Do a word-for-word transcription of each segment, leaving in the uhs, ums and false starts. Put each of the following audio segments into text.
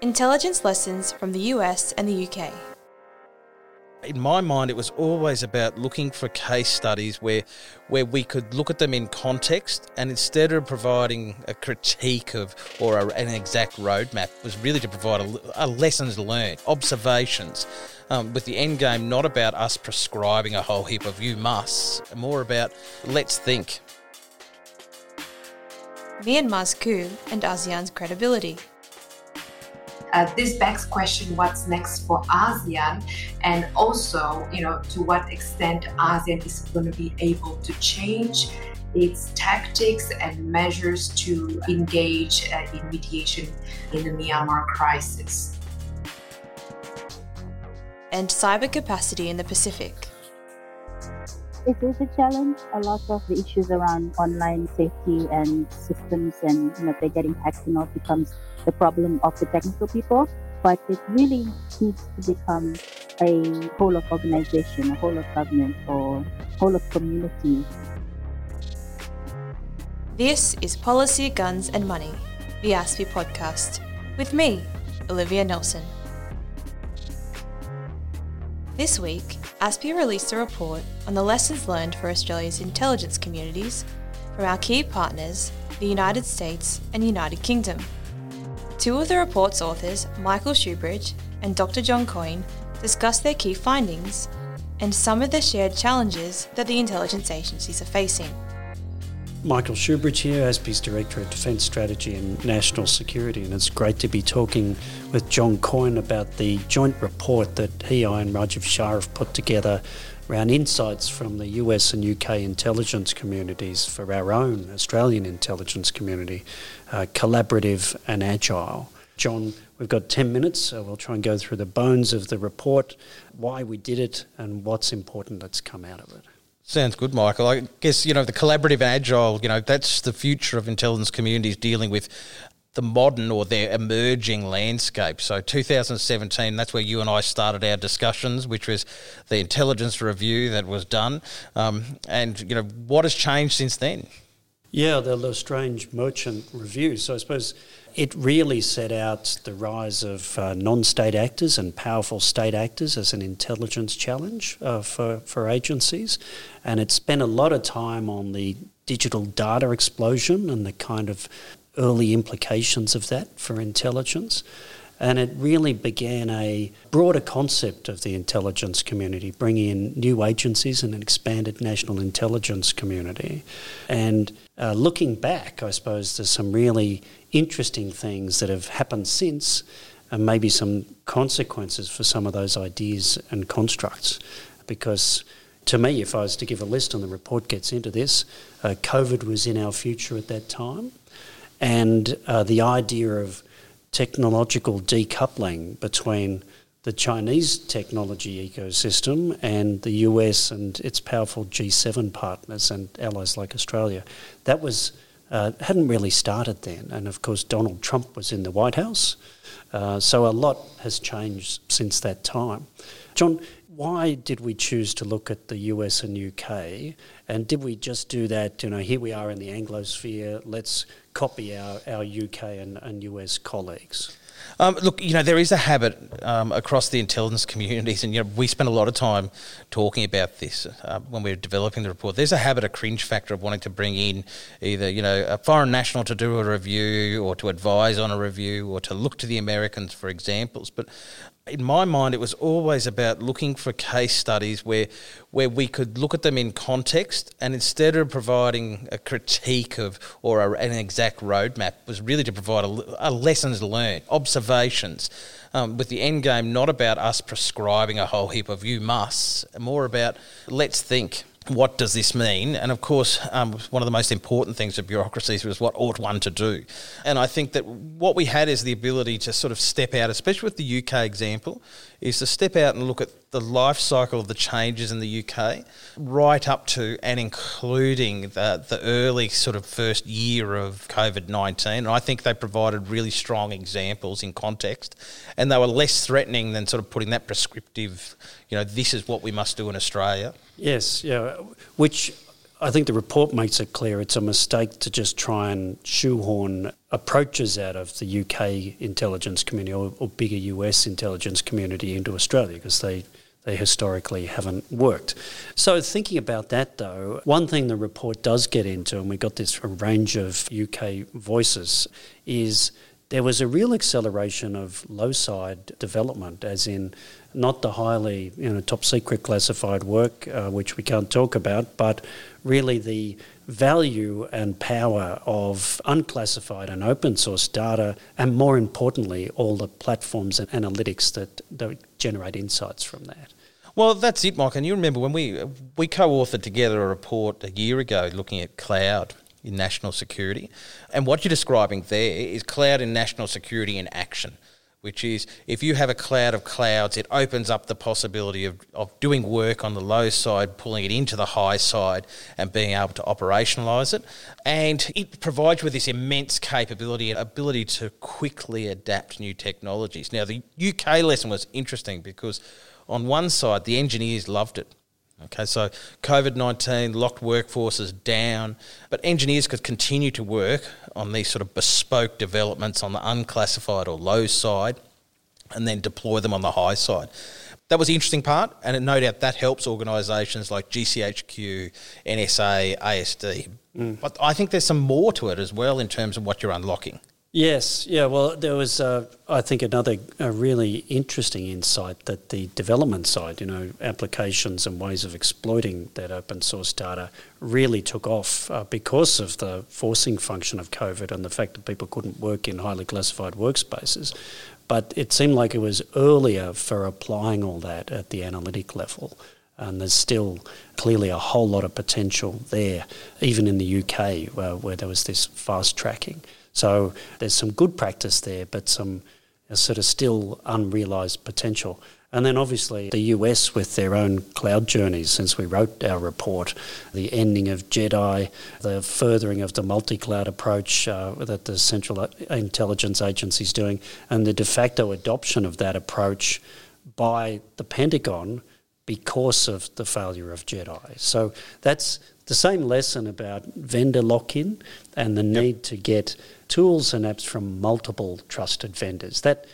Intelligence lessons from the U S and the U K. In my mind, it was always about looking for case studies where where we could look at them in context, and instead of providing a critique of or a, an exact roadmap, was really to provide a, a lessons learned, observations, um, with the end game not about us prescribing a whole heap of you musts, more about let's think. Myanmar's coup and ASEAN's credibility. Uh, this begs question, what's next for ASEAN, and also, you know, to what extent ASEAN is going to be able to change its tactics and measures to engage uh, in mediation in the Myanmar crisis. And cyber capacity in the Pacific. It is a challenge. A lot of the issues around online safety and systems and, you know, they're getting hacked and all becomes the problem of the technical people. But it really needs to become a whole of organization, a whole of government, or whole of community. This is Policy, Guns and Money, the A S P I podcast, with me, Olivia Nelson. This week, A S P I released a report on the lessons learned for Australia's intelligence communities from our key partners, the United States and United Kingdom. Two of the report's authors, Michael Shoebridge and Doctor John Coyne, discussed their key findings and some of the shared challenges that the intelligence agencies are facing. Michael Shoebridge here, A S P I's Director of Defence Strategy and National Security, and it's great to be talking with John Coyne about the joint report that he, I and Rajiv Shah have put together around insights from the U S and U K intelligence communities for our own Australian intelligence community, uh, collaborative and agile. John, we've got ten minutes, so we'll try and go through the bones of the report, why we did it and what's important that's come out of it. Sounds good, Michael. I guess, you know, the collaborative and agile, you know, that's the future of intelligence communities dealing with the modern or their emerging landscape. So two thousand seventeen, that's where you and I started our discussions, which was the intelligence review that was done. Um, and, you know, what has changed since then? Yeah, the Lestrange Merchant Review. So I suppose it really set out the rise of uh, non-state actors and powerful state actors as an intelligence challenge uh, for, for agencies. And it spent a lot of time on the digital data explosion and the kind of early implications of that for intelligence. And it really began a broader concept of the intelligence community, bringing in new agencies and an expanded national intelligence community. And uh, looking back, I suppose there's some really interesting things that have happened since, and maybe some consequences for some of those ideas and constructs. Because to me, if I was to give a list, and the report gets into this, uh, COVID was in our future at that time. And uh, the idea of technological decoupling between the Chinese technology ecosystem and the U S and its powerful G seven partners and allies like Australia, that was uh, hadn't really started then. And of course, Donald Trump was in the White House. Uh, so a lot has changed since that time. John, why did we choose to look at the U S and U K? And did we just do that, you know, here we are in the Anglosphere, let's copy our, our U K and, and U S colleagues? Um, look, you know, there is a habit um, across the intelligence communities, and, you know, we spent a lot of time talking about this uh, when we were developing the report. There's a habit, a cringe factor of wanting to bring in either, you know, a foreign national to do a review or to advise on a review or to look to the Americans for examples. But in my mind, it was always about looking for case studies where where we could look at them in context, and instead of providing a critique of or a, an exact roadmap, was really to provide a, a lessons learned, observations, um, with the end game not about us prescribing a whole heap of you musts, more about let's think. What does this mean? And of course, um, one of the most important things of bureaucracies was what ought one to do. And I think that what we had is the ability to sort of step out, especially with the U K example, is to step out and look at the life cycle of the changes in the U K, right up to and including the, the early sort of first year of COVID nineteen. And I think they provided really strong examples in context, and they were less threatening than sort of putting that prescriptive, you know, this is what we must do in Australia. Yes, yeah, which I think the report makes it clear it's a mistake to just try and shoehorn approaches out of the U K intelligence community or, or bigger U S intelligence community into Australia, because they, they historically haven't worked. So thinking about that, though, one thing the report does get into, and we got this from a range of U K voices, is there was a real acceleration of low-side development, as in not the highly, you know, top-secret classified work, uh, which we can't talk about, but really the value and power of unclassified and open-source data, and more importantly, all the platforms and analytics that, that generate insights from that. Well, that's it, Mike. And you remember when we we co-authored together a report a year ago looking at cloud in national security. And what you're describing there is cloud in national security in action, which is if you have a cloud of clouds, it opens up the possibility of, of doing work on the low side, pulling it into the high side and being able to operationalise it. And it provides you with this immense capability and ability to quickly adapt new technologies. Now, the U K lesson was interesting because on one side, the engineers loved it. Okay, so COVID nineteen locked workforces down, but engineers could continue to work on these sort of bespoke developments on the unclassified or low side and then deploy them on the high side. That was the interesting part, and no doubt that helps organisations like G C H Q, N S A, A S D. Mm. But I think there's some more to it as well in terms of what you're unlocking. Yes, yeah, well, there was, uh, I think, another a really interesting insight that the development side, you know, applications and ways of exploiting that open source data really took off uh, because of the forcing function of COVID and the fact that people couldn't work in highly classified workspaces. But it seemed like it was earlier for applying all that at the analytic level. And there's still clearly a whole lot of potential there, even in the U K, where, where there was this fast tracking. So there's some good practice there, but some sort of still unrealised potential. And then obviously the U S with their own cloud journeys since we wrote our report, the ending of JEDI, the furthering of the multi-cloud approach uh, that the Central Intelligence Agency is doing, and the de facto adoption of that approach by the Pentagon because of the failure of JEDI. So that's the same lesson about vendor lock-in and the need yep. to get tools and apps from multiple trusted vendors. That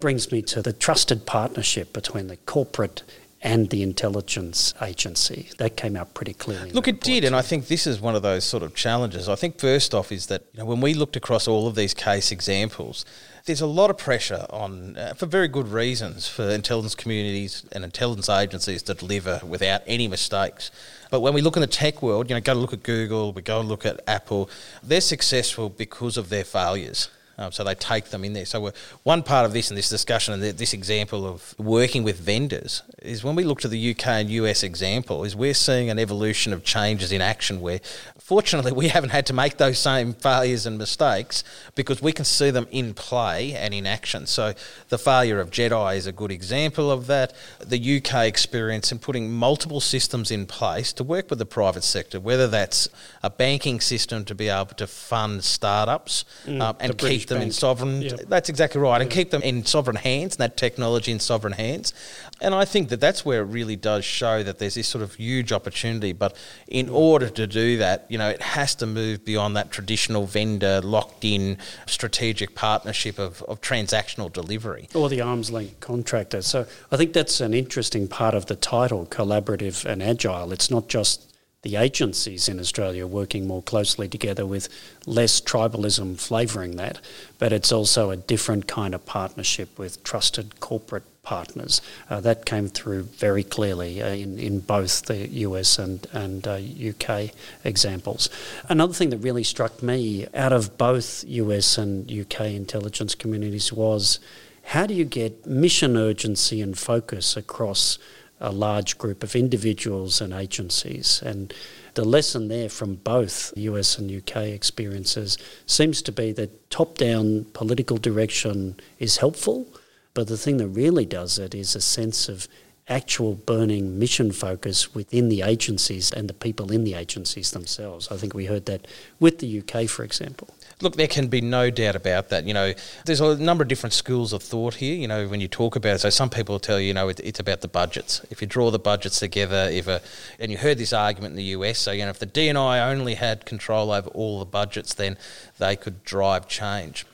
brings me to the trusted partnership between the corporate and the intelligence agency. That came out pretty clearly. Look, it did, and I think this is one of those sort of challenges. I think first off is that, you know, when we looked across all of these case examples, there's a lot of pressure on, uh, for very good reasons, for intelligence communities and intelligence agencies to deliver without any mistakes. But when we look in the tech world, you know, go look at Google, we go look at Apple, they're successful because of their failures. Um, so they take them in there. So we're, one part of this and this discussion and this example of working with vendors is when we look to the U K and U S example is we're seeing an evolution of changes in action where fortunately we haven't had to make those same failures and mistakes because we can see them in play and in action. So the failure of JEDI is a good example of that. The U K experience in putting multiple systems in place to work with the private sector, whether that's a banking system to be able to fund startups mm, um, and the keep them in sovereign yep. that's exactly right and yep. keep them in sovereign hands and that technology in sovereign hands. And I think that that's where it really does show that there's this sort of huge opportunity, but in order to do that, you know, it has to move beyond that traditional vendor locked in strategic partnership of, of transactional delivery or the arm's length contractor. So I think that's an interesting part of the title, collaborative and agile. It's not just the agencies in Australia working more closely together with less tribalism flavouring that, but it's also a different kind of partnership with trusted corporate partners. Uh, that came through very clearly uh, in, in both the U S and, and uh, U K examples. Another thing that really struck me out of both U S and U K intelligence communities was how do you get mission urgency and focus across a large group of individuals and agencies. And the lesson there from both U S and U K experiences seems to be that top-down political direction is helpful, but the thing that really does it is a sense of actual burning mission focus within the agencies and the people in the agencies themselves. I think we heard that with the U K, for example. Look, there can be no doubt about that. You know, there's a number of different schools of thought here, you know, when you talk about it. So some people tell you, you know, it, it's about the budgets. If you draw the budgets together, if a, and you heard this argument in the U S, so, you know, if the D N I only had control over all the budgets, then they could drive change.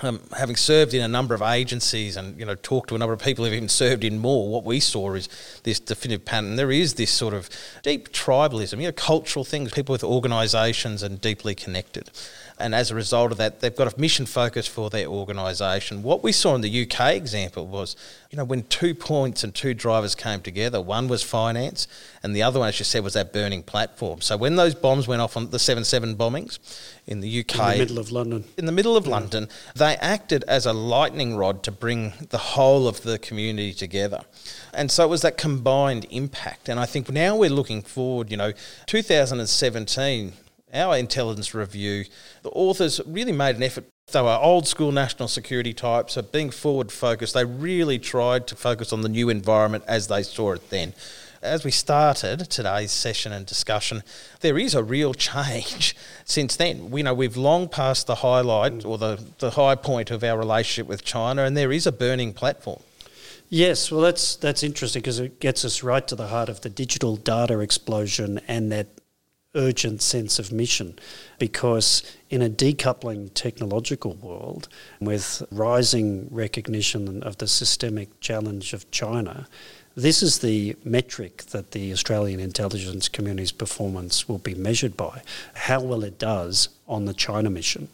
Um, having served in a number of agencies and, you know, talked to a number of people who've even served in more, what we saw is this definitive pattern. There is this sort of deep tribalism, you know, cultural things, people with organisations and deeply connected. And as a result of that, they've got a mission focus for their organisation. What we saw in the U K example was, you know, when two points and two drivers came together, one was finance and the other one, as you said, was that burning platform. So when those bombs went off on the seven seven bombings in the U K... In the middle of London. In the middle of yeah. London, they acted as a lightning rod to bring the whole of the community together. And so it was that combined impact. And I think now we're looking forward, you know, two thousand seventeen... Our intelligence review, the authors really made an effort. They were old school national security types, so being forward focused, they really tried to focus on the new environment as they saw it then. As we started today's session and discussion, there is a real change since then. We know we've long passed the highlight or the, the high point of our relationship with China, and there is a burning platform. Yes, well, that's, that's interesting because it gets us right to the heart of the digital data explosion and that urgent sense of mission, because in a decoupling technological world with rising recognition of the systemic challenge of China, this is the metric that the Australian intelligence community's performance will be measured by, how well it does on the China mission.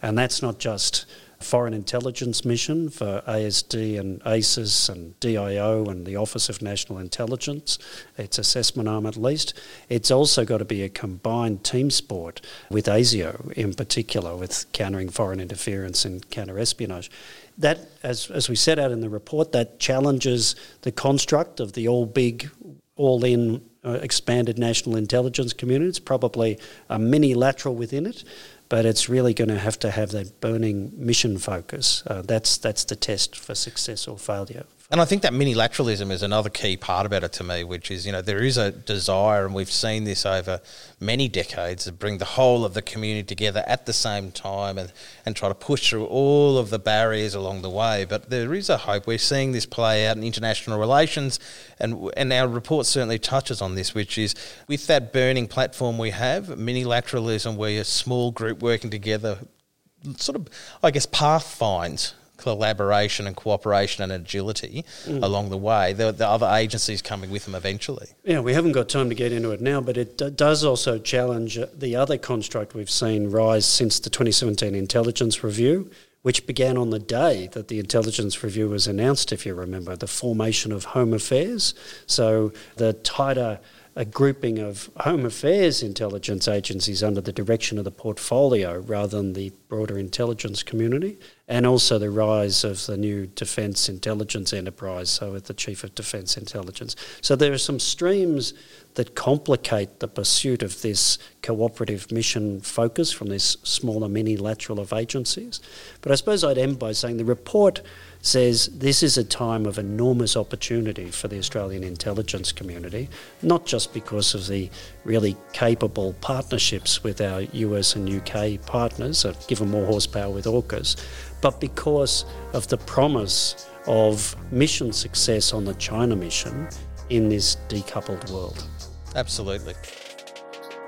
And that's not just foreign intelligence mission for A S D and ASIS and D I O and the Office of National Intelligence, its assessment arm at least. It's also got to be a combined team sport with ASIO in particular, with countering foreign interference and counter-espionage. That, as as we set out in the report, that challenges the construct of the all-big, all-in uh, expanded national intelligence community. It's probably a mini-lateral within it. But it's really going to have to have that burning mission focus. Uh, that's that's the test for success or failure. And I think that mini-lateralism is another key part about it to me, which is, you know, there is a desire, and we've seen this over many decades, to bring the whole of the community together at the same time and, and try to push through all of the barriers along the way. But there is a hope. We're seeing this play out in international relations, and and our report certainly touches on this, which is with that burning platform we have, mini-lateralism, where a small group working together sort of, I guess, path finds collaboration and cooperation and agility mm. along the way. The, the other agencies coming with them eventually. Yeah, we haven't got time to get into it now, but it d- does also challenge the other construct we've seen rise since the twenty seventeen Intelligence Review, which began on the day that the Intelligence Review was announced, if you remember, the formation of Home Affairs. So the tighter a grouping of Home Affairs intelligence agencies under the direction of the portfolio rather than the broader intelligence community, and also the rise of the new defence intelligence enterprise, so with the Chief of Defence Intelligence. So there are some streams that complicate the pursuit of this cooperative mission focus from this smaller mini-lateral of agencies. But I suppose I'd end by saying the report says this is a time of enormous opportunity for the Australian intelligence community, not just because of the really capable partnerships with our U S and U K partners, I've given more horsepower with AUKUS, but because of the promise of mission success on the China mission in this decoupled world. Absolutely.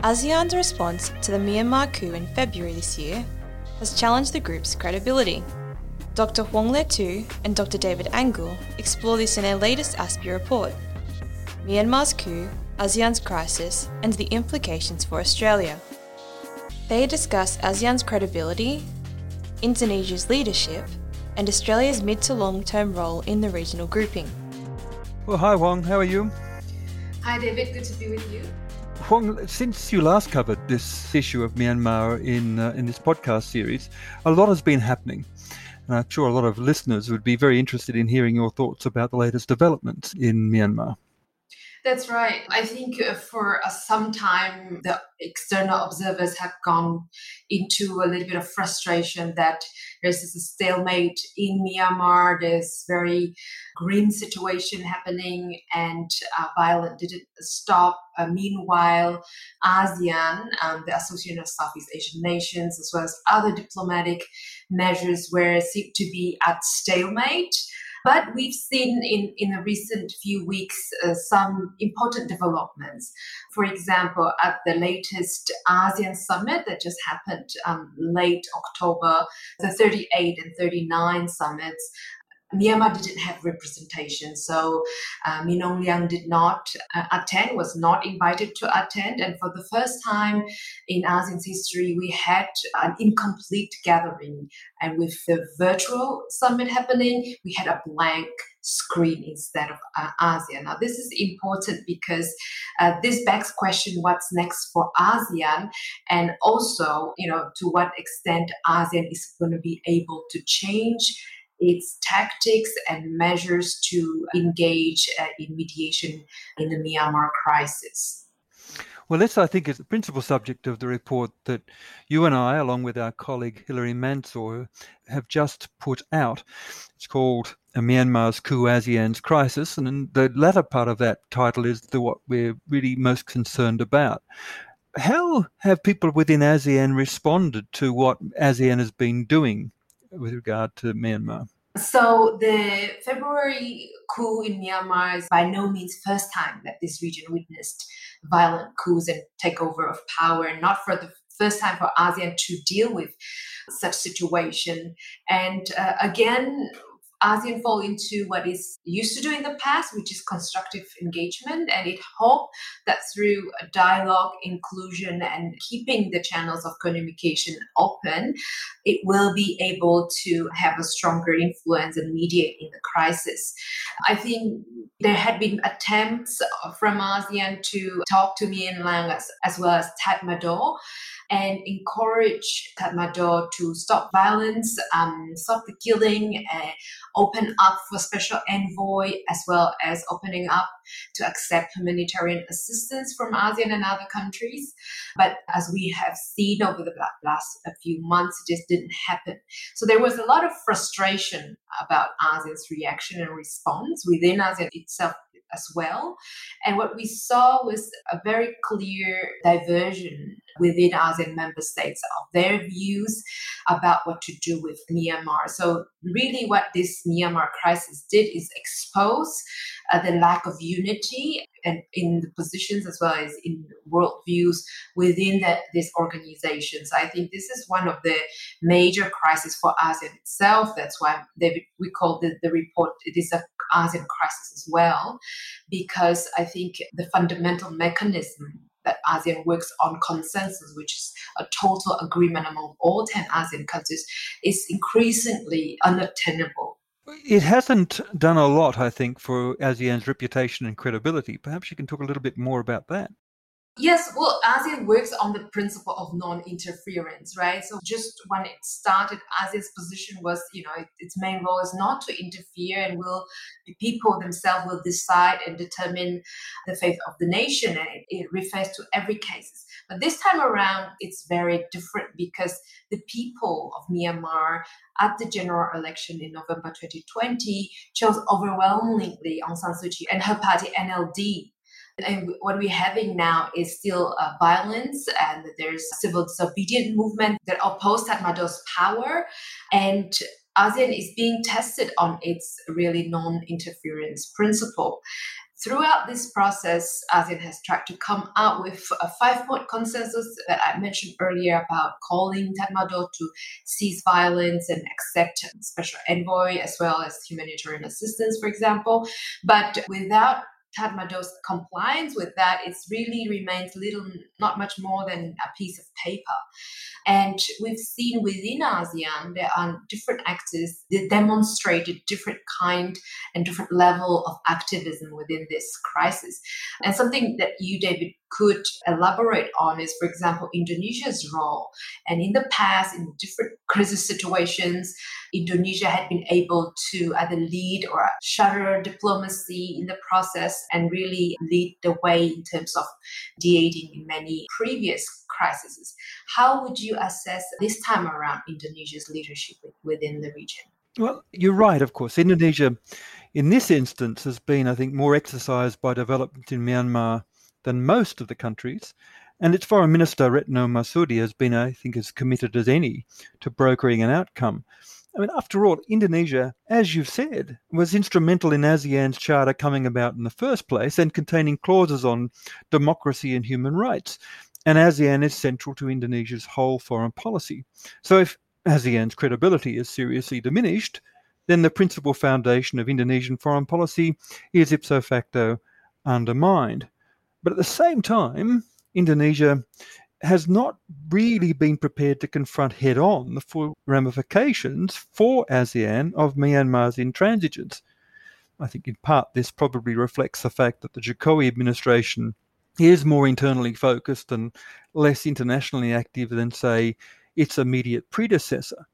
ASEAN's response to the Myanmar coup in February this year has challenged the group's credibility. Doctor Huong Le Thu and Doctor David Angle explore this in their latest A S P I report, Myanmar's coup, ASEAN's crisis and the implications for Australia. They discuss ASEAN's credibility, Indonesia's leadership and Australia's mid to long-term role in the regional grouping. Well, hi Huong, how are you? Hi David, good to be with you. Huong, since you last covered this issue of Myanmar in uh, in this podcast series, a lot has been happening. And I'm sure a lot of listeners would be very interested in hearing your thoughts about the latest developments in Myanmar. That's right. I think for some time, the external observers have gone into a little bit of frustration that there's this stalemate in Myanmar. There's very grim situation happening and uh, violence didn't stop. Uh, meanwhile, ASEAN, um, the Association of Southeast Asian Nations, as well as other diplomatic measures were seen to be at stalemate. But we've seen in, in the recent few weeks uh, some important developments. For example, at the latest ASEAN summit that just happened um, late October, the thirty-eight and thirty-nine summits, Myanmar didn't have representation. So uh, Min Aung Hlaing did not uh, attend, was not invited to attend. And for the first time in ASEAN's history, we had an incomplete gathering. And with the virtual summit happening, we had a blank screen instead of uh, ASEAN. Now, this is important because uh, this begs question what's next for ASEAN, and also, you know, to what extent ASEAN is going to be able to change its tactics and measures to engage uh, in mediation in the Myanmar crisis. Well, this, I think, is the principal subject of the report that you and I, along with our colleague Hilary Mansour, have just put out. It's called A Myanmar's Coup ASEAN's Crisis, and the latter part of that title is the what we're really most concerned about. How have people within ASEAN responded to what ASEAN has been doing with regard to Myanmar? So the February coup in Myanmar is by no means first time that this region witnessed violent coups and takeover of power, and not for the first time for ASEAN to deal with such situation. And uh, again, ASEAN fall into what is used to do in the past, which is constructive engagement, and it hopes that through dialogue, inclusion, and keeping the channels of communication open, it will be able to have a stronger influence and mediate in the crisis. I think there had been attempts from ASEAN to talk to Min Aung Hlaing as, as well as Tatmadaw, and encourage Tatmadaw to stop violence, um, stop the killing, uh, open up for special envoy, as well as opening up to accept humanitarian assistance from ASEAN and other countries. But as we have seen over the last few months, it just didn't happen. So there was a lot of frustration about ASEAN's reaction and response within ASEAN itself as well. And what we saw was a very clear diversion within ASEAN member states of their views about what to do with Myanmar. So really what this Myanmar crisis did is expose uh, the lack of unity and in the positions as well as in worldviews within the, these organizations. So I think this is one of the major crises for ASEAN itself. That's why they, we call the, the report, it is an ASEAN crisis as well, because I think the fundamental mechanism that ASEAN works on, consensus, which is a total agreement among all ten ASEAN countries, is increasingly unattainable. It hasn't done a lot, I think, for ASEAN's reputation and credibility. Perhaps you can talk a little bit more about that. Yes, well, ASEAN works on the principle of non-interference, right? So just when it started, ASEAN's position was, you know, its main role is not to interfere, and will the people themselves will decide and determine the fate of the nation. And it, it refers to every case. But this time around, it's very different because the people of Myanmar at the general election in November twenty twenty chose overwhelmingly Aung San Suu Kyi and her party N L D. And what we're having now is still uh, violence, and there's civil disobedient movement that oppose Tatmadaw's power, and ASEAN is being tested on its really non-interference principle. Throughout this process, ASEAN has tried to come out with a five-point consensus that I mentioned earlier about calling Tatmadaw to cease violence and accept special envoy as well as humanitarian assistance, for example. But without Tatmadaw's compliance with that, it really remains little, not much more than a piece of paper. And we've seen within ASEAN, there are different actors that demonstrated different kind and different level of activism within this crisis. And something that you, David, could elaborate on is, for example, Indonesia's role. And in the past, in different crisis situations, Indonesia had been able to either lead or shutter diplomacy in the process. and really lead the way in terms of de-aiding many previous crises. How would you assess this time around Indonesia's leadership within the region? Well, you're right, of course. Indonesia, in this instance, has been, I think, more exercised by development in Myanmar than most of the countries. And its Foreign Minister, Retno Marsudi, has been, I think, as committed as any to brokering an outcome. I mean, after all, Indonesia, as you've said, was instrumental in ASEAN's charter coming about in the first place and containing clauses on democracy and human rights. And ASEAN is central to Indonesia's whole foreign policy. So if ASEAN's credibility is seriously diminished, then the principal foundation of Indonesian foreign policy is ipso facto undermined. But at the same time, Indonesia has not really been prepared to confront head-on the full ramifications for ASEAN of Myanmar's intransigence. I think in part this probably reflects the fact that the Jokowi administration is more internally focused and less internationally active than, say, its immediate predecessor.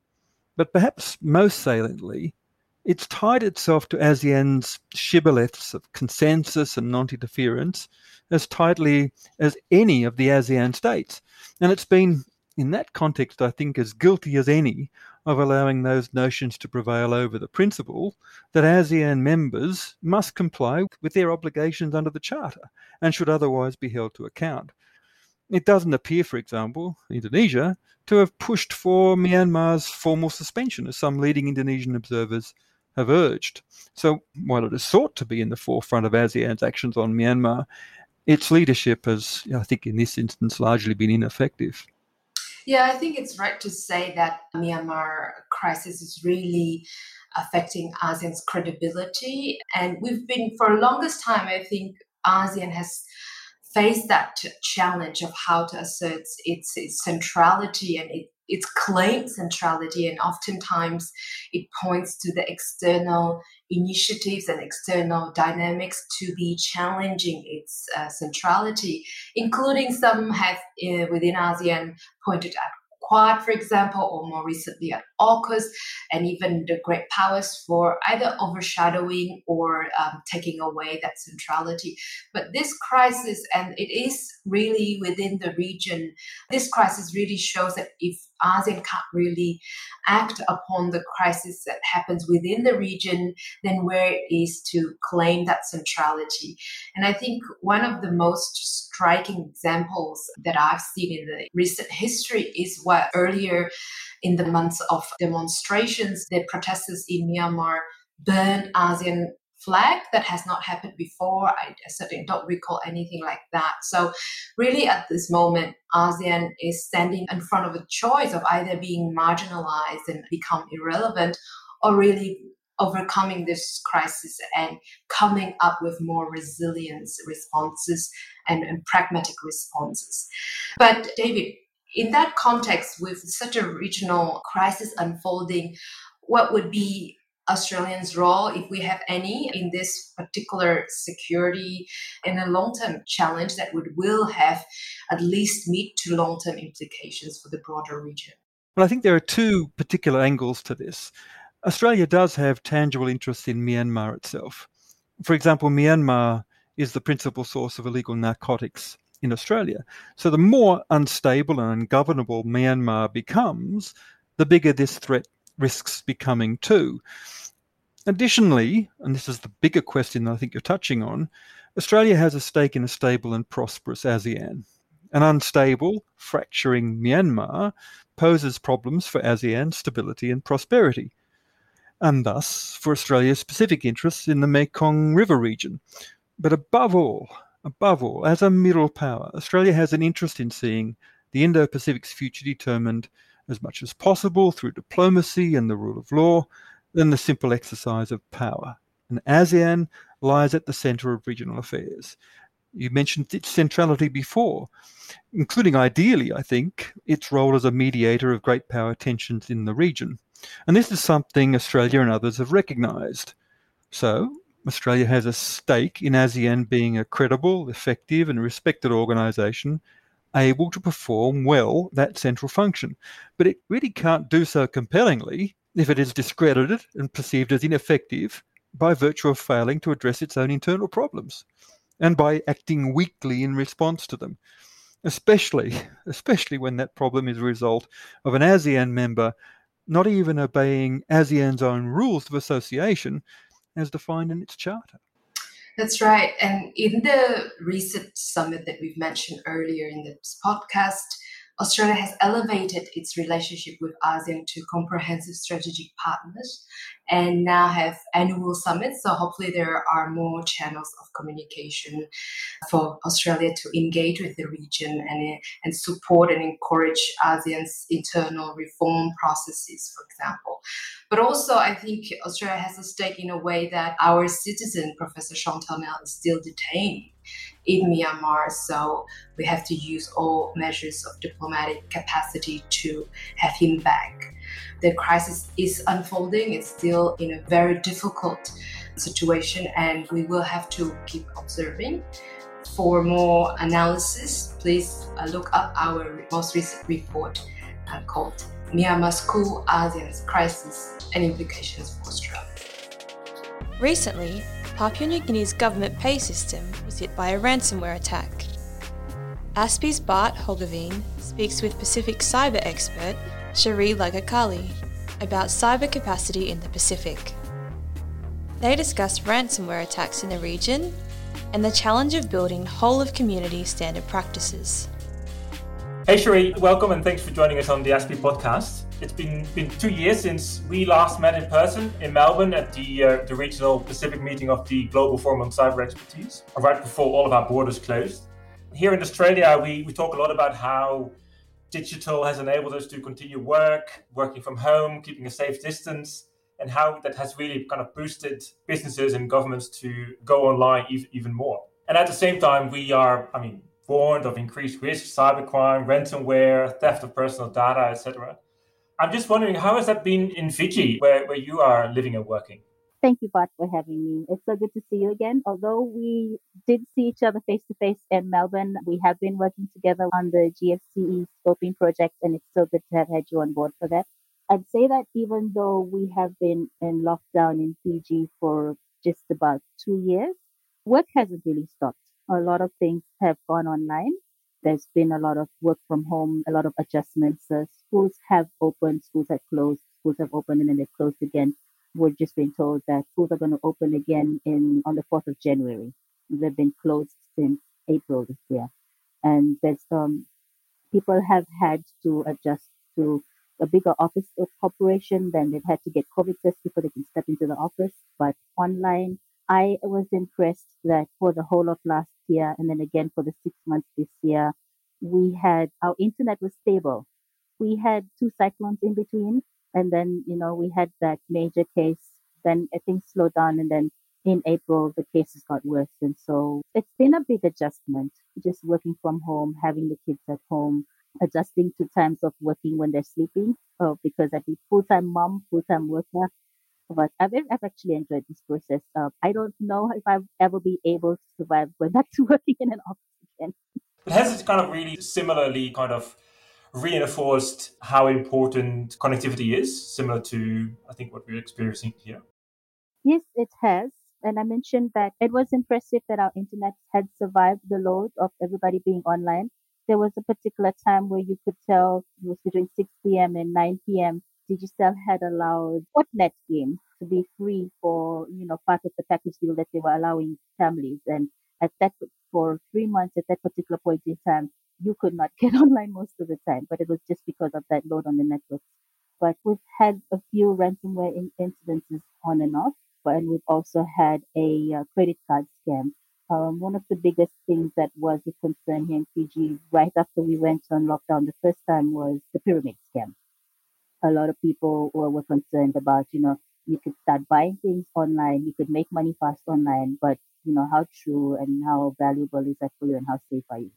But perhaps most saliently, it's tied itself to ASEAN's shibboleths of consensus and non-interference as tightly as any of the ASEAN states. And it's been, in that context, I think, as guilty as any of allowing those notions to prevail over the principle that ASEAN members must comply with their obligations under the Charter and should otherwise be held to account. It doesn't appear, for example, Indonesia, to have pushed for Myanmar's formal suspension, as some leading Indonesian observers have urged. So while it has sought to be in the forefront of ASEAN's actions on Myanmar, its leadership has, I think, in this instance, largely been ineffective. Yeah, I think it's right to say that the Myanmar crisis is really affecting ASEAN's credibility. And we've been, for the longest time, I think ASEAN has face that challenge of how to assert its, its centrality and it, its claimed centrality, and oftentimes it points to the external initiatives and external dynamics to be challenging its uh, centrality, including some have uh, within ASEAN pointed at Quad, for example, or more recently at AUKUS, and even the great powers for either overshadowing or um, taking away that centrality. But this crisis, and it is really within the region, this crisis really shows that if ASEAN can't really act upon the crisis that happens within the region, then where it is to claim that centrality. And I think one of the most striking examples that I've seen in the recent history is what earlier in the months of demonstrations, the protesters in Myanmar burned ASEAN flag. That has not happened before. I certainly don't recall anything like that. So really at this moment, ASEAN is standing in front of a choice of either being marginalized and become irrelevant or really overcoming this crisis and coming up with more resilience responses and, and pragmatic responses. But David, in that context, with such a regional crisis unfolding, what would be Australians' role, if we have any, in this particular security and a long-term challenge that would will have at least mid to long-term implications for the broader region? Well, I think there are two particular angles to this. Australia does have tangible interests in Myanmar itself. For example, Myanmar is the principal source of illegal narcotics in Australia. So the more unstable and ungovernable Myanmar becomes, the bigger this threat risks becoming too. Additionally, and this is the bigger question that I think you're touching on, Australia has a stake in a stable and prosperous ASEAN. An unstable, fracturing Myanmar poses problems for ASEAN stability and prosperity, and thus for Australia's specific interests in the Mekong River region. But above all, above all, as a middle power, Australia has an interest in seeing the Indo-Pacific's future determined as much as possible through diplomacy and the rule of law, than the simple exercise of power. And ASEAN lies at the centre of regional affairs. You mentioned its centrality before, including ideally, I think, its role as a mediator of great power tensions in the region. And this is something Australia and others have recognised. So Australia has a stake in ASEAN being a credible, effective and respected organisation able to perform well that central function. But it really can't do so compellingly if it is discredited and perceived as ineffective by virtue of failing to address its own internal problems and by acting weakly in response to them, especially, especially when that problem is a result of an ASEAN member not even obeying ASEAN's own rules of association as defined in its charter. That's right. And in the recent summit that we've mentioned earlier in this podcast, Australia has elevated its relationship with ASEAN to comprehensive strategic partners and now have annual summits. So hopefully there are more channels of communication for Australia to engage with the region and, and support and encourage ASEAN's internal reform processes, for example. But also I think Australia has a stake in a way that our citizen, Professor Chantal Nell, is still detained in Myanmar, so we have to use all measures of diplomatic capacity to have him back. The crisis is unfolding, it's still in a very difficult situation, and we will have to keep observing. For more analysis, please look up our most recent report called Myanmar's Coup, ASEAN's Crisis and Implications for Australia. Recently, Papua New Guinea's government pay system was hit by a ransomware attack. A S P I's Bart Hoggeveen speaks with Pacific cyber expert Sheree Lagakali about cyber capacity in the Pacific. They discuss ransomware attacks in the region and the challenge of building whole-of-community standard practices. Hey Sheree, welcome and thanks for joining us on the A S P I podcast. It's been been two years since we last met in person in Melbourne at the uh, the regional Pacific meeting of the Global Forum on Cyber Expertise, right before all of our borders closed. Here in Australia, we, we talk a lot about how digital has enabled us to continue work, working from home, keeping a safe distance, and how that has really kind of boosted businesses and governments to go online even, even more. And at the same time, we are, I mean, warned of increased risk, cybercrime, ransomware, theft of personal data, et cetera. I'm just wondering, how has that been in Fiji, where, where you are living and working? Thank you, Bart, for having me. It's so good to see you again. Although we did see each other face-to-face in Melbourne, we have been working together on the G F C E scoping project, and it's so good to have had you on board for that. I'd say that even though we have been in lockdown in Fiji for just about two years, work hasn't really stopped. A lot of things have gone online. There's been a lot of work from home, a lot of adjustments. Uh, schools have opened, schools have closed, schools have opened and then they've closed again. We're just being told that schools are going to open again in on the fourth of January. They've been closed since April this year. And there's um, people have had to adjust to a bigger office corporation. Then they've had to get COVID tests before they can step into the office. But online, I was impressed that for the whole of last year and then again for the six months this year, we had our internet was stable. We had two cyclones in between and then, you know, we had that major case. Then things slowed down and then in April, the cases got worse. And so it's been a big adjustment, just working from home, having the kids at home, adjusting to times of working when they're sleeping, oh, because I'd be full-time mom, full-time worker. But I've, I've actually enjoyed this process. Uh, I don't know if I'll ever be able to survive going back to working in an office again. But has it kind of really similarly kind of reinforced how important connectivity is, similar to, I think, what we're experiencing here? Yes, it has. And I mentioned that it was impressive that our internet had survived the load of everybody being online. There was a particular time where you could tell it was between six p.m. and nine p.m. Digicel had allowed Fortnite game to be free for, you know, part of the package deal that they were allowing families. And at that, for three months at that particular point in time, you could not get online most of the time, but it was just because of that load on the network. But we've had a few ransomware in- incidences on and off, but and we've also had a uh, credit card scam. Um, one of the biggest things that was a concern here in Fiji right after we went on lockdown the first time was the pyramid scam. A lot of people were, were concerned about, you know, you could start buying things online, you could make money fast online, but, you know, how true and how valuable is that for you and how safe are you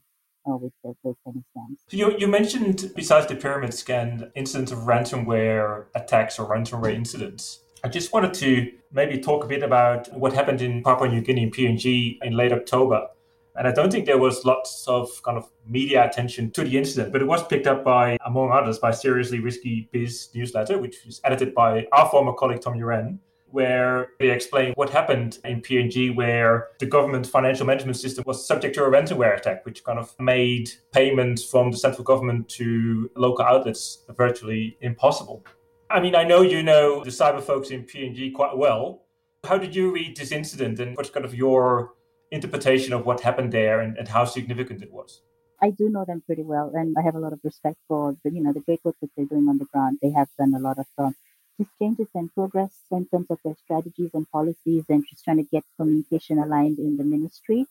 uh, with those kind of scams? So you, you mentioned, besides the pyramid scam, incidents of ransomware attacks or ransomware incidents. I just wanted to maybe talk a bit about what happened in Papua New Guinea and P N G in late October. And I don't think there was lots of kind of media attention to the incident, but it was picked up by, among others, by Seriously Risky Biz newsletter, which is edited by our former colleague, Tom Uren, where they explain what happened in P N G, where the government financial management system was subject to a ransomware attack, which kind of made payments from the central government to local outlets virtually impossible. I mean, I know you know the cyber folks in P N G quite well. How did you read this incident, and what's kind of your interpretation of what happened there, and, and how significant it was? I do know them pretty well, and I have a lot of respect for the, you know, the great work that they're doing on the ground. They have done a lot of um, just changes and progress in terms of their strategies and policies, and just trying to get communication aligned in the ministry.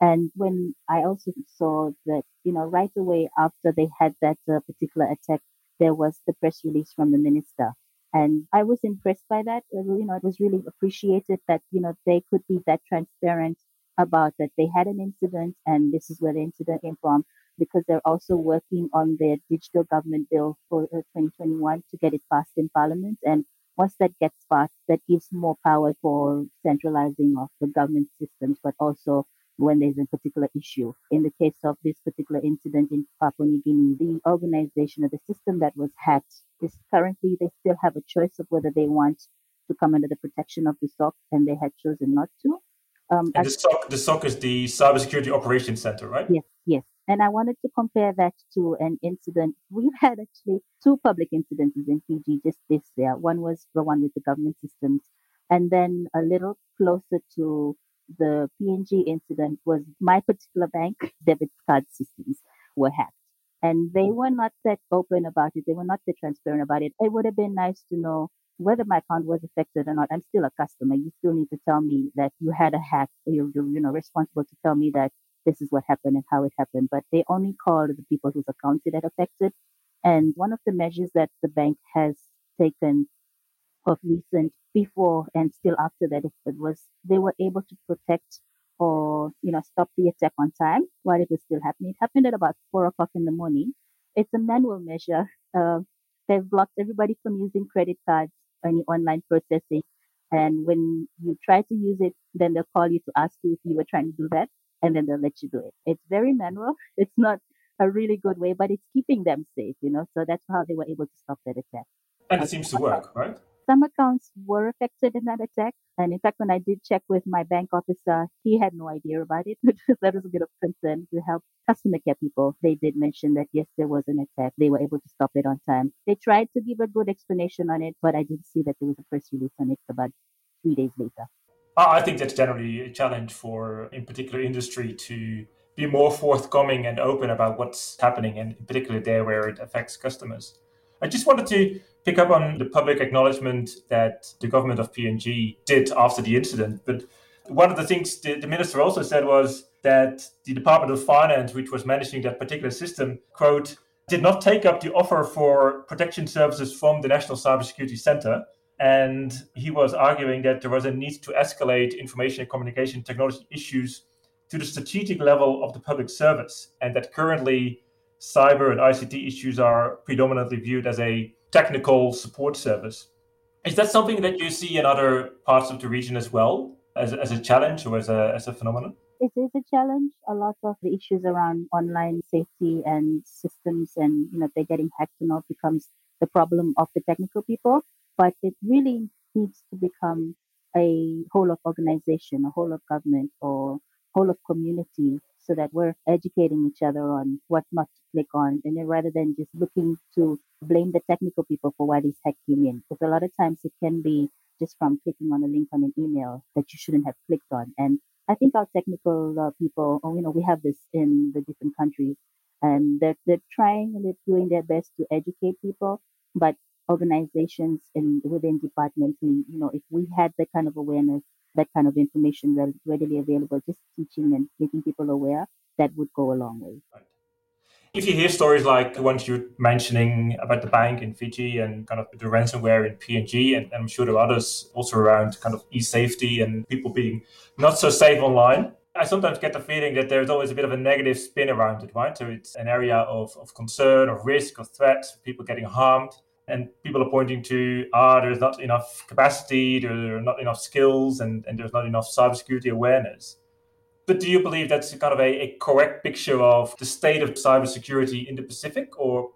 And when I also saw that, you know, right away after they had that uh, particular attack, there was the press release from the minister. And I was impressed by that. You know, it was really appreciated that, you know, they could be that transparent about that they had an incident and this is where the incident came from, because they're also working on their digital government bill for twenty twenty-one to get it passed in Parliament. And once that gets passed, that gives more power for centralizing of the government systems, but also when there's a particular issue. In the case of this particular incident in Papua New Guinea, the organization of the system that was hacked is currently, they still have a choice of whether they want to come under the protection of the S O C, and they had chosen not to. Um, and the S O C, the S O C is the Cybersecurity Operations Center, right? Yes, yes. And I wanted to compare that to an incident. We've had actually two public incidents in Fiji just this year. One was the one with the government systems. And then a little closer to the P N G incident was my particular bank debit card systems were hacked. And they were not that open about it. They were not that transparent about it. It would have been nice to know whether my account was affected or not. I'm still a customer. You still need to tell me that you had a hack. You're, you know, responsible to tell me that this is what happened and how it happened. But they only called the people whose accounts it had affected. And one of the measures that the bank has taken of recent, before and still after that, it was they were able to protect or, you know, stop the attack on time while it was still happening. It happened at about four o'clock in the morning. It's a manual measure. Uh, they've blocked everybody from using credit cards, any online processing. And when you try to use it, then they'll call you to ask you if you were trying to do that, and then they'll let you do it. It's very manual. It's not a really good way, but it's keeping them safe, you know. So that's how they were able to stop that attack. And it seems to work, right? Some accounts were affected in that attack. And in fact, when I did check with my bank officer, he had no idea about it, which that was a bit of concern to help customer care people. They did mention that, yes, there was an attack. They were able to stop it on time. They tried to give a good explanation on it, but I did see that there was a press release on it about three days later. I think that's generally a challenge for, in particular, industry to be more forthcoming and open about what's happening, and in particular there where it affects customers. I just wanted to pick up on the public acknowledgement that the government of P N G did after the incident. But one of the things the, the minister also said was that the Department of Finance, which was managing that particular system, quote, did not take up the offer for protection services from the National Cybersecurity Center. And he was arguing that there was a need to escalate information and communication technology issues to the strategic level of the public service, and that currently cyber and I C T issues are predominantly viewed as a technical support service. Is that something that you see in other parts of the region as well, as, as a challenge or as a, as a phenomenon? It is a challenge. A lot of the issues around online safety and systems, and, you know, they're getting hacked and all, becomes the problem of the technical people. But it really needs to become a whole of organization, a whole of government, or whole of community, so that we're educating each other on what not to click on, and then rather than just looking to blame the technical people for why these hack came in. Because a lot of times it can be just from clicking on a link on an email that you shouldn't have clicked on. And I think our technical uh, people, oh, you know, we have this in the different countries, and they're, they're trying and they're doing their best to educate people. But organizations and within departments, and, you know, if we had that kind of awareness, that kind of information readily available, just teaching and making people aware, that would go a long way. Right. If you hear stories like the ones you're mentioning about the bank in Fiji and kind of the ransomware in P N G, and, and I'm sure there are others also around kind of e-safety and people being not so safe online, I sometimes get the feeling that there's always a bit of a negative spin around it, right? So it's an area of, of concern, of risk, of threat, people getting harmed. And people are pointing to, ah, there's not enough capacity, there are not enough skills, and, and there's not enough cybersecurity awareness. But do you believe that's kind of a, a correct picture of the state of cybersecurity in the Pacific? Or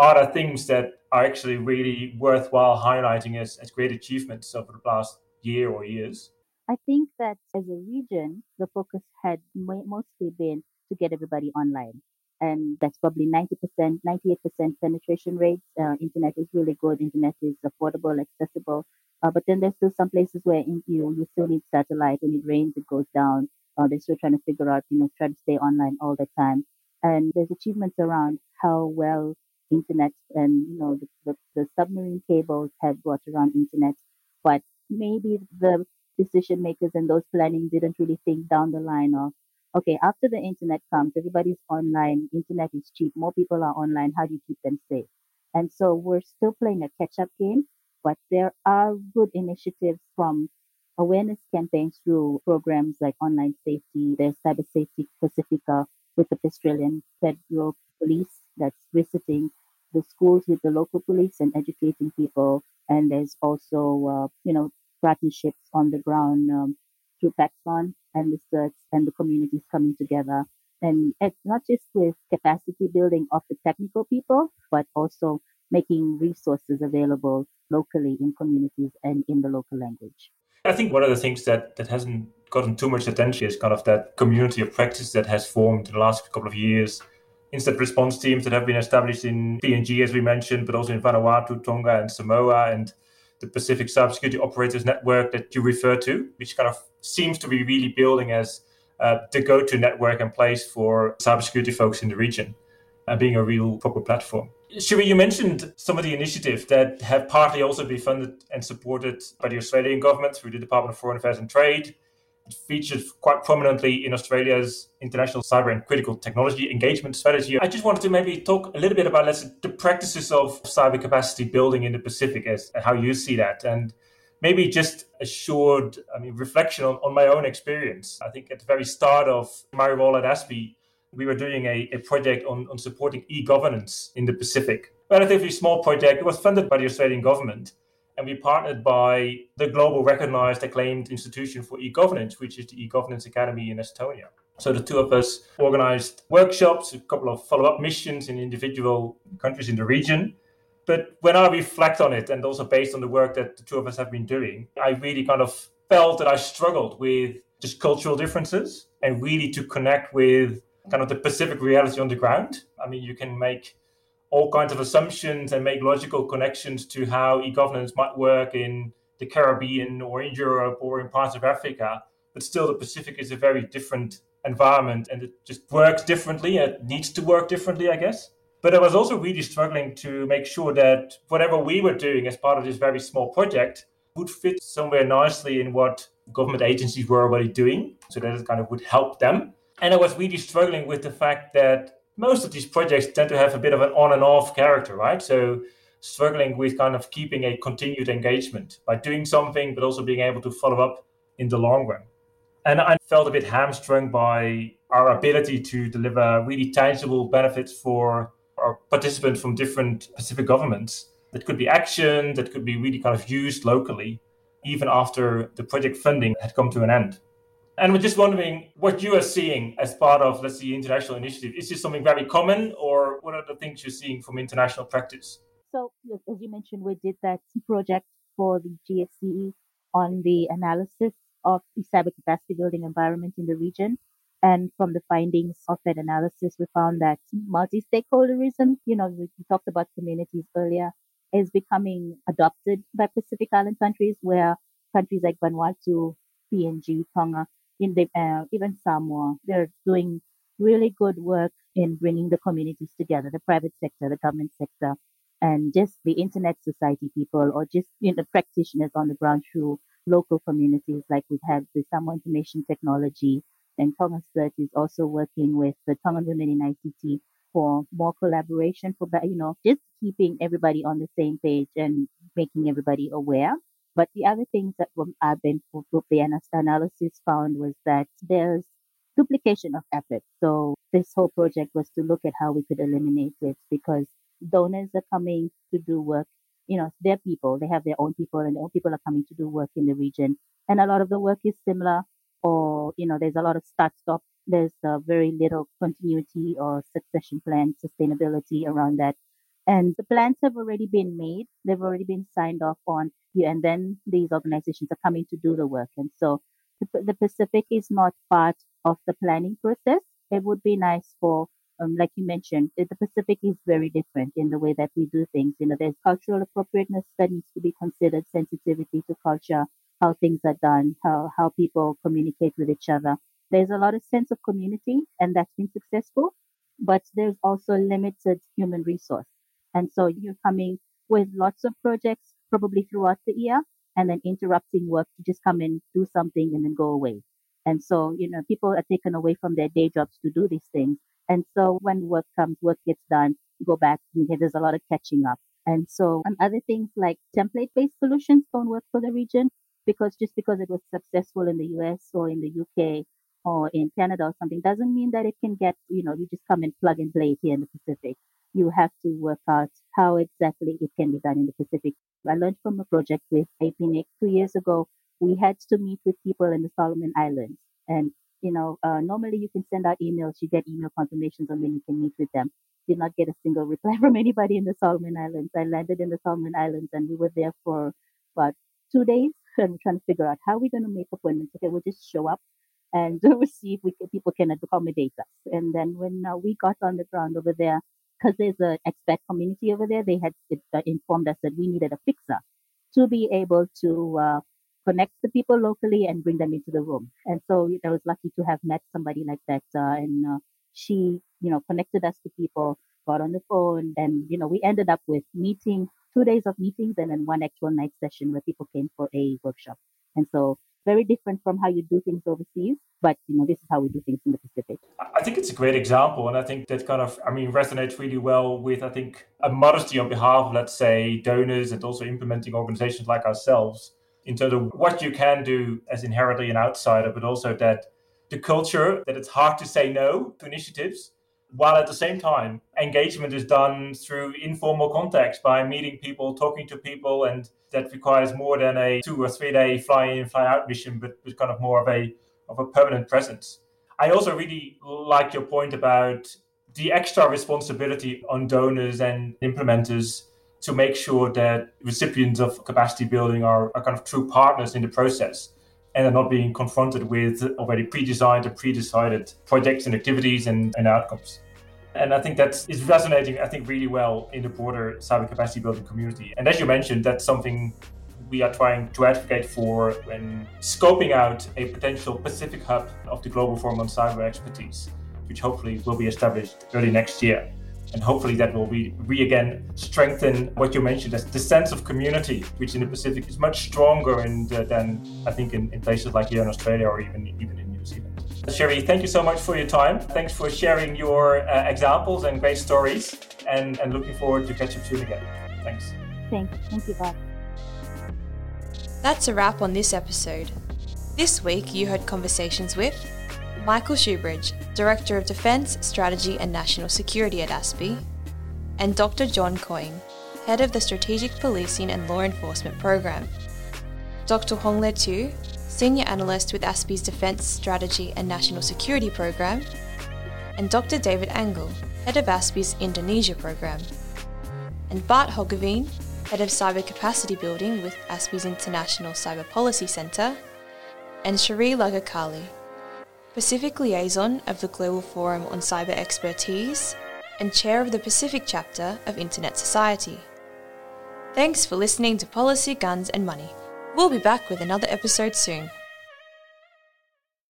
are there things that are actually really worthwhile highlighting as, as great achievements over the past year or years? I think that as a region, the focus had mostly been to get everybody online. And that's probably ninety percent, ninety-eight percent penetration rates. Uh, internet is really good. Internet is affordable, accessible. Uh, but then there's still some places where you, you still need satellite. When it rains, it goes down. Uh, they're still trying to figure out, you know, trying to stay online all the time. And there's achievements around how well internet and, you know, the, the, the submarine cables have brought around internet. But maybe the decision makers and those planning didn't really think down the line of, okay, after the internet comes, everybody's online, internet is cheap, more people are online, how do you keep them safe? And so we're still playing a catch-up game, but there are good initiatives from awareness campaigns through programs like online safety. There's Cyber Safety Pacifica with the Australian Federal Police that's visiting the schools with the local police and educating people. And there's also, uh, you know, partnerships on the ground um, through PACSON and research and the communities coming together. And it's not just with capacity building of the technical people, but also making resources available locally in communities and in the local language. I think one of the things that, that hasn't gotten too much attention is kind of that community of practice that has formed in the last couple of years. Instant response teams that have been established in P N G, as we mentioned, but also in Vanuatu, Tonga and Samoa, and the Pacific Cybersecurity Operators Network that you refer to, which kind of seems to be really building as uh, the go-to network and place for cybersecurity folks in the region and uh, being a real proper platform. Sheree, you mentioned some of the initiatives that have partly also been funded and supported by the Australian government through the Department of Foreign Affairs and Trade. It featured quite prominently in Australia's International Cyber and Critical Technology Engagement Strategy. I just wanted to maybe talk a little bit about let's, the practices of cyber capacity building in the Pacific as how you see that. And maybe just a short I mean, reflection on, on my own experience. I think at the very start of my role at A S P I, we were doing a, a project on, on supporting e-governance in the Pacific. Relatively small project. It was funded by the Australian government. And we partnered by the global recognized acclaimed institution for e-governance, which is the e-governance academy in Estonia. So the two of us organized workshops, a couple of follow-up missions in individual countries in the region. But when I reflect on it, and also based on the work that the two of us have been doing, I really kind of felt that I struggled with just cultural differences and really to connect with kind of the Pacific reality on the ground. I mean, you can make all kinds of assumptions and make logical connections to how e-governance might work in the Caribbean or in Europe or in parts of Africa. But still, the Pacific is a very different environment and it just works differently. It needs to work differently, I guess. But I was also really struggling to make sure that whatever we were doing as part of this very small project would fit somewhere nicely in what government agencies were already doing, so that it kind of would help them. And I was really struggling with the fact that most of these projects tend to have a bit of an on and off character, right? So struggling with kind of keeping a continued engagement by doing something, but also being able to follow up in the long run. And I felt a bit hamstrung by our ability to deliver really tangible benefits for our participants from different Pacific governments. That could be action, that could be really kind of used locally, even after the project funding had come to an end. And we're just wondering what you are seeing as part of, let's say, international initiative. Is this something very common, or what are the things you're seeing from international practice? So, look, as you mentioned, we did that project for the G F C E on the analysis of the cyber capacity building environment in the region. And from the findings of that analysis, we found that multi-stakeholderism, you know, we talked about communities earlier, is becoming adopted by Pacific Island countries, where countries like Vanuatu, P N G, Tonga, in the, uh, even Samoa, they're doing really good work in bringing the communities together, the private sector, the government sector, and just the Internet Society people, or just, you know, practitioners on the ground through local communities. Like we've had the Samoa Information Technology, and Tonga Search is also working with the Tongan women in I C T for more collaboration, for, you know, just keeping everybody on the same page and making everybody aware. But the other things that I've been the analysis found was that there's duplication of effort. So this whole project was to look at how we could eliminate it, because donors are coming to do work. You know, it's their people. They have their own people, and their own people are coming to do work in the region. And a lot of the work is similar, or, you know, there's a lot of start-stop. There's uh, very little continuity or succession plan, sustainability around that. And the plans have already been made. They've already been signed off on. And then these organizations are coming to do the work. And so the, the Pacific is not part of the planning process. It would be nice for, um, like you mentioned, the Pacific is very different in the way that we do things. You know, there's cultural appropriateness that needs to be considered, sensitivity to culture, how things are done, how, how people communicate with each other. There's a lot of sense of community, and that's been successful, but there's also limited human resource. And so you're coming with lots of projects probably throughout the year and then interrupting work to just come and do something and then go away. And so, you know, people are taken away from their day jobs to do these things. And so when work comes, work gets done, you go back, and there's a lot of catching up. And so and other things like template-based solutions don't work for the region, because just because it was successful in the U S or in the U K or in Canada or something doesn't mean that it can get, you know, you just come and plug and play it here in the Pacific. You have to work out how exactly it can be done in the Pacific. I learned from a project with A P N I C two years ago. We had to meet with people in the Solomon Islands. And, you know, uh, normally you can send out emails, you get email confirmations on when you can meet with them. Did not get a single reply from anybody in the Solomon Islands. I landed in the Solomon Islands and we were there for about two days. And we're trying to figure out how we're going to make appointments. Okay, we'll just show up and we'll see if we can, people can accommodate us. And then when uh, we got on the ground over there, because there's an expat community over there, they had informed us that we needed a fixer to be able to uh, connect the people locally and bring them into the room. And so I was lucky to have met somebody like that. Uh, and uh, she, you know, connected us to people, got on the phone. And, you know, we ended up with meeting, two days of meetings and then one actual night session where people came for a workshop. And so very different from how you do things overseas, but you know, this is how we do things in the Pacific. I think it's a great example, and I think that kind of, I mean, resonates really well with, I think, a modesty on behalf of, let's say, donors and also implementing organizations like ourselves in terms of what you can do as inherently an outsider, but also that the culture, that it's hard to say no to initiatives, while at the same time, engagement is done through informal contacts by meeting people, talking to people, and that requires more than a two or three day fly in, fly out mission, but with kind of more of a of a permanent presence. I also really like your point about the extra responsibility on donors and implementers to make sure that recipients of capacity building are, are kind of true partners in the process and are not being confronted with already pre-designed or pre-decided projects and activities and, and outcomes. And I think that's is resonating, I think, really well in the broader cyber capacity building community. And as you mentioned, that's something we are trying to advocate for when scoping out a potential Pacific hub of the Global Forum on Cyber Expertise, which hopefully will be established early next year. And hopefully that will be, we again strengthen what you mentioned as the sense of community, which in the Pacific is much stronger in, uh, than I think in, in places like here in Australia or even, even in New Zealand. Sheree, thank you so much for your time. Thanks for sharing your uh, examples and great stories, and, and looking forward to catch up soon again. Thanks. Thanks. Thank you, Bob. That's a wrap on this episode. This week you heard conversations with Michael Shoebridge, Director of Defence, Strategy and National Security at A S P I, and Doctor John Coyne, Head of the Strategic Policing and Law Enforcement Program. Doctor Huong Le Thu, Senior Analyst with A S P I's Defence, Strategy and National Security Program, and Doctor David Angle, Head of A S P I's Indonesia Program, and Bart Hoggeveen, Head of Cyber Capacity Building with A S P I's International Cyber Policy Centre, and Sheree Lagakali, Pacific Liaison of the Global Forum on Cyber Expertise and Chair of the Pacific Chapter of Internet Society. Thanks for listening to Policy, Guns and Money. We'll be back with another episode soon.